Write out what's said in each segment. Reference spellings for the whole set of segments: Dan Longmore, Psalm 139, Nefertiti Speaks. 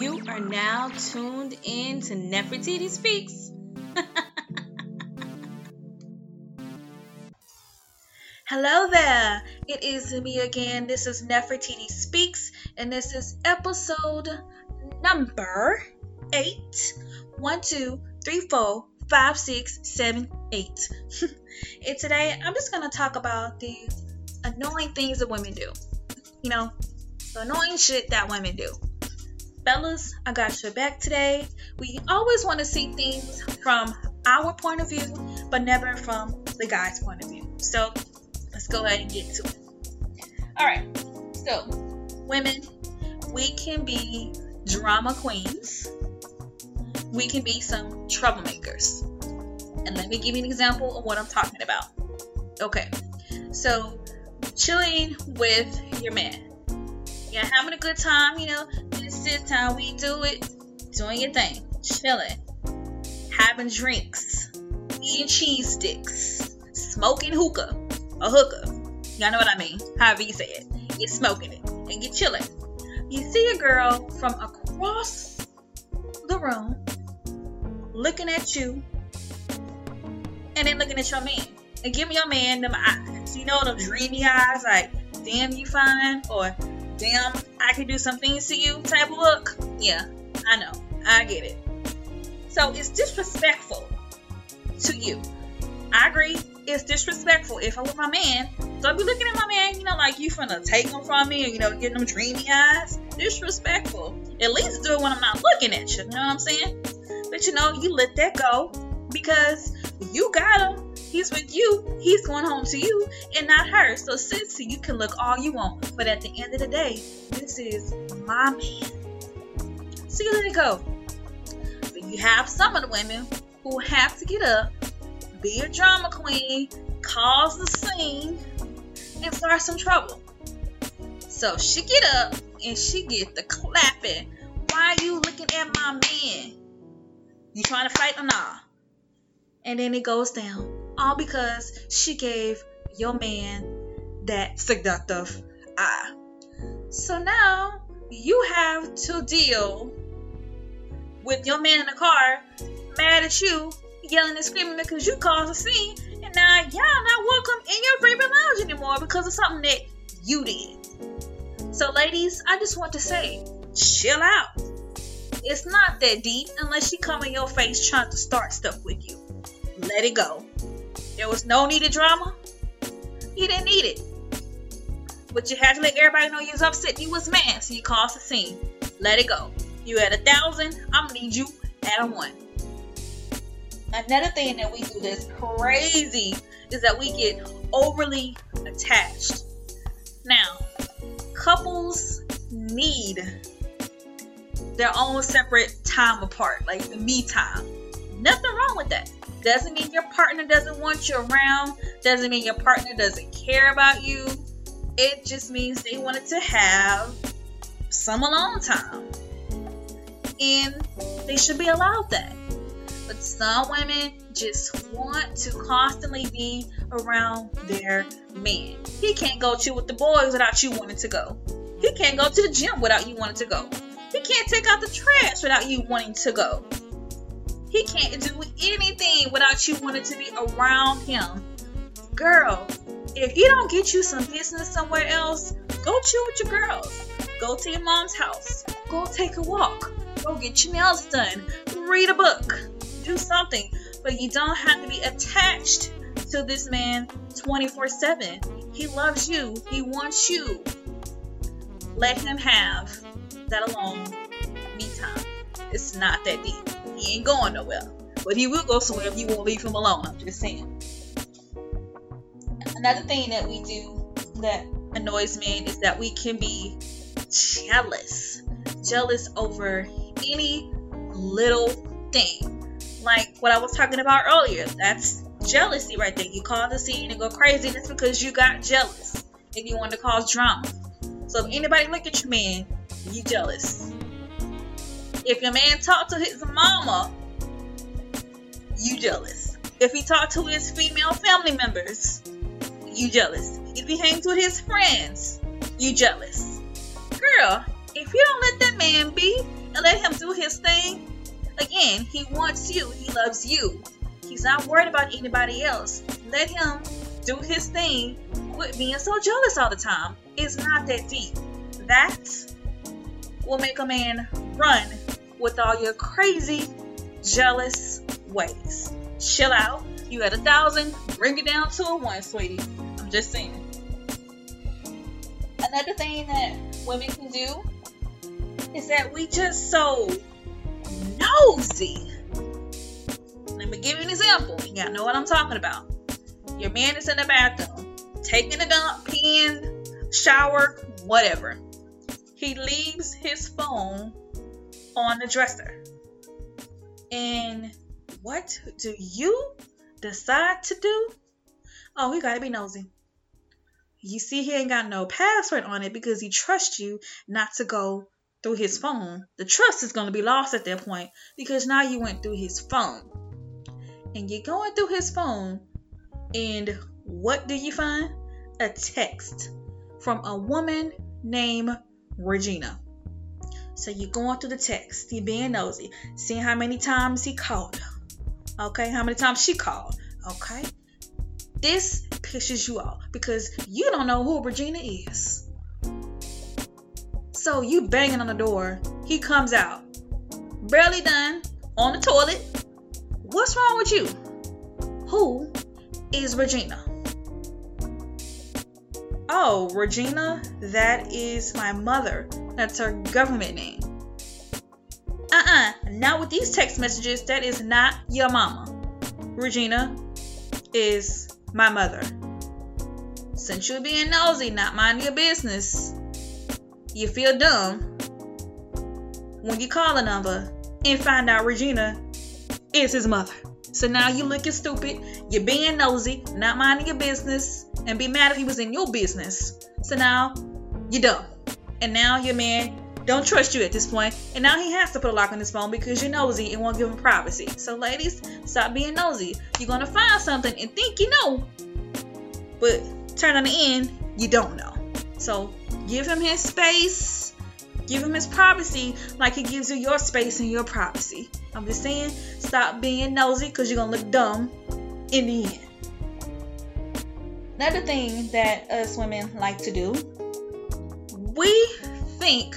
You are now tuned in to Nefertiti Speaks. Hello there, it is me again. This is Nefertiti Speaks, and this is episode number 8. 1, 2, 3, 4, 5, 6, 7, 8. And today I'm just going to talk about the annoying things that women do. You know, the annoying shit that women do. Fellas, I got your back today. We always want to see things from our point of view, but never from the guy's point of view. So let's go ahead and get to it. All right. So women, we can be drama queens. We can be some troublemakers. And let me give you an example of what I'm talking about. Okay. So chilling with your man. You're having a good time, you know, this is how we do it, doing your thing, chilling, having drinks, eating cheese sticks, smoking hookah, or hookah, y'all know what I mean, however you say it, you're smoking it, and you're chilling. You see a girl from across the room looking at you, and then looking at your man, and giving your man them eyes, you know, them dreamy eyes, like, damn, you fine, or damn, I can do some things to you type of look. Yeah, I know. I get it. So it's disrespectful to you. I agree. It's disrespectful. If I'm with my man, don't be looking at my man, you know, like you finna take him from me, or, you know, getting them dreamy eyes. Disrespectful. At least do it when I'm not looking at you. You know what I'm saying? But, you know, you let that go because you got him. He's with you, he's going home to you and not her. So sis, you can look all you want, but at the end of the day, this is my man. So you let it go. But you have some of the women who have to get up, be a drama queen, cause the scene, and start some trouble. So she get up and she get the clapping. Why are you looking at my man? You trying to fight or not? And then it goes down. All because she gave your man that seductive eye. So now you have to deal with your man in the car, mad at you, yelling and screaming because you caused a scene, and now y'all not welcome in your favorite lounge anymore because of something that you did. So ladies, I just want to say, chill out. It's not that deep unless she come in your face trying to start stuff with you. Let it go. There was no needed drama. You didn't need it. But you had to let everybody know you was upset. You was mad, so you caused a scene. Let it go. You at 1,000. I'm gonna need you at 1. Another thing that we do that's crazy is that we get overly attached. Now, couples need their own separate time apart, like the me time. Nothing wrong with that. Doesn't mean your partner doesn't want you around. Doesn't mean your partner doesn't care about you. It just means they wanted to have some alone time. And they should be allowed that. But some women just want to constantly be around their man. He can't go chill with the boys without you wanting to go. He can't go to the gym without you wanting to go. He can't take out the trash without you wanting to go. He can't do anything without you wanting to be around him. Girl, if you don't get you some business somewhere else, go chill with your girls. Go to your mom's house. Go take a walk. Go get your nails done. Read a book. Do something. But you don't have to be attached to this man 24/7. He loves you. He wants you. Let him have that alone me time. It's not that deep. He ain't going nowhere, but he will go somewhere if you won't leave him alone. I'm just saying. Another thing that we do that annoys men is that we can be jealous over any little thing, like what I was talking about earlier. That's jealousy right there. You cause a scene and go crazy. That's because you got jealous and you wanted to cause drama. So if anybody look at your man, you jealous. If your man talked to his mama, you jealous. If he talked to his female family members, you jealous. If he hangs with his friends, you jealous. Girl, if you don't let that man be and let him do his thing. Again, he wants you. He loves you. He's not worried about anybody else. Let him do his thing with being so jealous all the time. It's not that deep. That will make a man run with all your crazy, jealous ways. Chill out. You had 1,000. Bring it down to 1, sweetie. I'm just saying. Another thing that women can do is that we just so nosy. Let me give you an example. Y'all know what I'm talking about. Your man is in the bathroom, taking a dump, peeing, shower, whatever. He leaves his phone on the dresser. And what do you decide to do? Oh, we gotta be nosy. You see, he ain't got no password on it because he trusts you not to go through his phone. The trust is going to be lost at that point because now you went through his phone. And you're going through his phone, and what do you find? A text from a woman named Regina. So you're going through the text. You're being nosy. Seeing how many times he called. Okay, how many times she called. Okay. This pisses you off because you don't know who Regina is. So you banging on the door. He comes out. Barely done. On the toilet. What's wrong with you? Who is Regina? Oh, Regina, that is my mother. That's her government name. Not with these text messages. That is not your mama. Regina is my mother. Since you're being nosy, not mind your business, you feel dumb when you call a number and find out Regina is his mother. So now you looking stupid, you're being nosy, not minding your business, and be mad if he was in your business. So now you're dumb, and now your man don't trust you at this point, and now he has to put a lock on his phone because you're nosy and won't give him privacy. So ladies, stop being nosy. You're gonna find something and think you know, but turn on the end, you don't know. So give him his space, give him his privacy like he gives you your space and your privacy. I'm just saying, stop being nosy because you're gonna look dumb in the end. Another thing that us women like to do, we think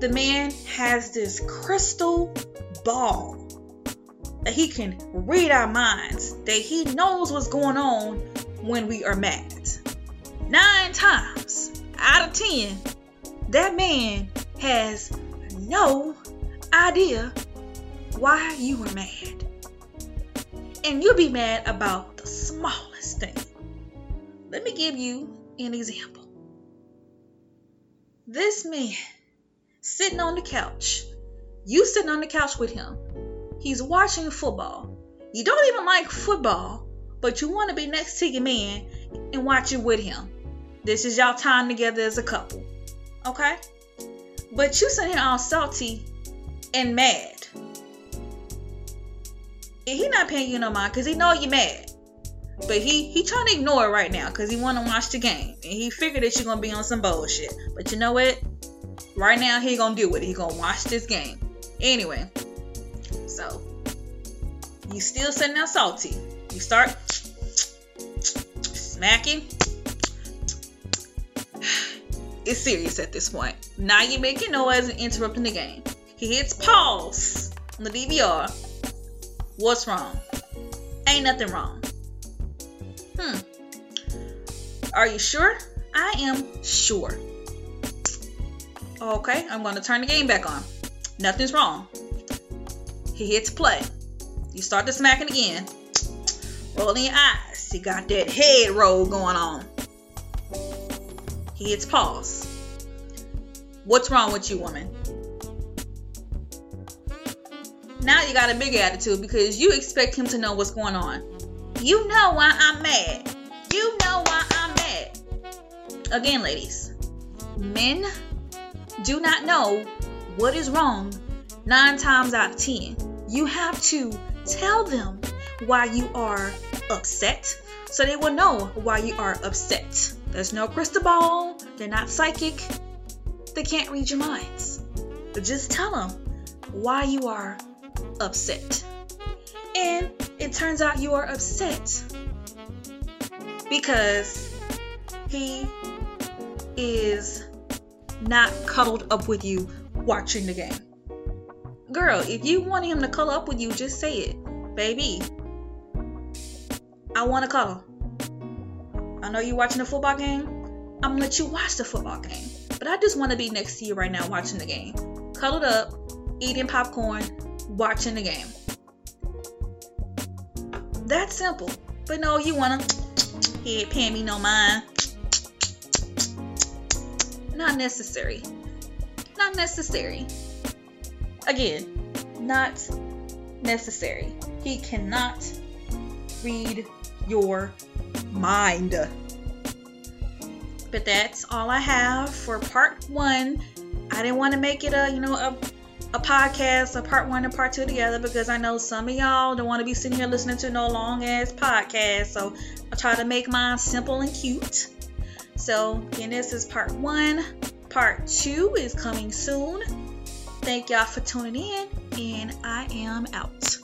the man has this crystal ball that he can read our minds, that he knows what's going on when we are mad. 9 times out of 10, that man has no idea why you were mad. And you'll be mad about the smallest thing. Let me give you an example. This man sitting on the couch. You sitting on the couch with him. He's watching football. You don't even like football, but you want to be next to your man and watch it with him. This is y'all time together as a couple. Okay? But you sitting here all salty and mad. And he not paying you no mind because he know you're mad. But he trying to ignore it right now because he want to watch the game. And he figured that you're going to be on some bullshit. But you know what? Right now, he gonna do it. He gonna watch this game. Anyway, so you still sitting there salty. You start smacking. It's serious at this point. Now you're making noise and interrupting the game. He hits pause on the DVR. What's wrong? Ain't nothing wrong. Are you sure? I am sure. Okay, I'm going to turn the game back on. Nothing's wrong. He hits play. You start to smacking again. Rolling your eyes. He got that head roll going on. He hits pause. What's wrong with you, woman? Now you got a big attitude because you expect him to know what's going on. You know why I'm mad. You know why I'm mad. Again, ladies. Men do not know what is wrong 9 times out of 10. You have to tell them why you are upset so they will know why you are upset. There's no crystal ball. They're not psychic. They can't read your minds. But just tell them why you are upset. And it turns out you are upset because he is not cuddled up with you watching the game. Girl, if you want him to cuddle up with you, just say it. Baby, I want to cuddle. I know you're watching the football game. I'm going to let you watch the football game. But I just want to be next to you right now watching the game. Cuddled up, eating popcorn, watching the game. That's simple. But no, you want to head pan me, no mind. Not necessary. Not necessary. Again, not necessary. He cannot read your mind. But that's all I have for part one. I didn't want to make it a podcast, a part one and part two together, because I know some of y'all don't want to be sitting here listening to no long ass podcast. So I try to make mine simple and cute. So again, this is part one. Part two is coming soon. Thank y'all for tuning in, and I am out.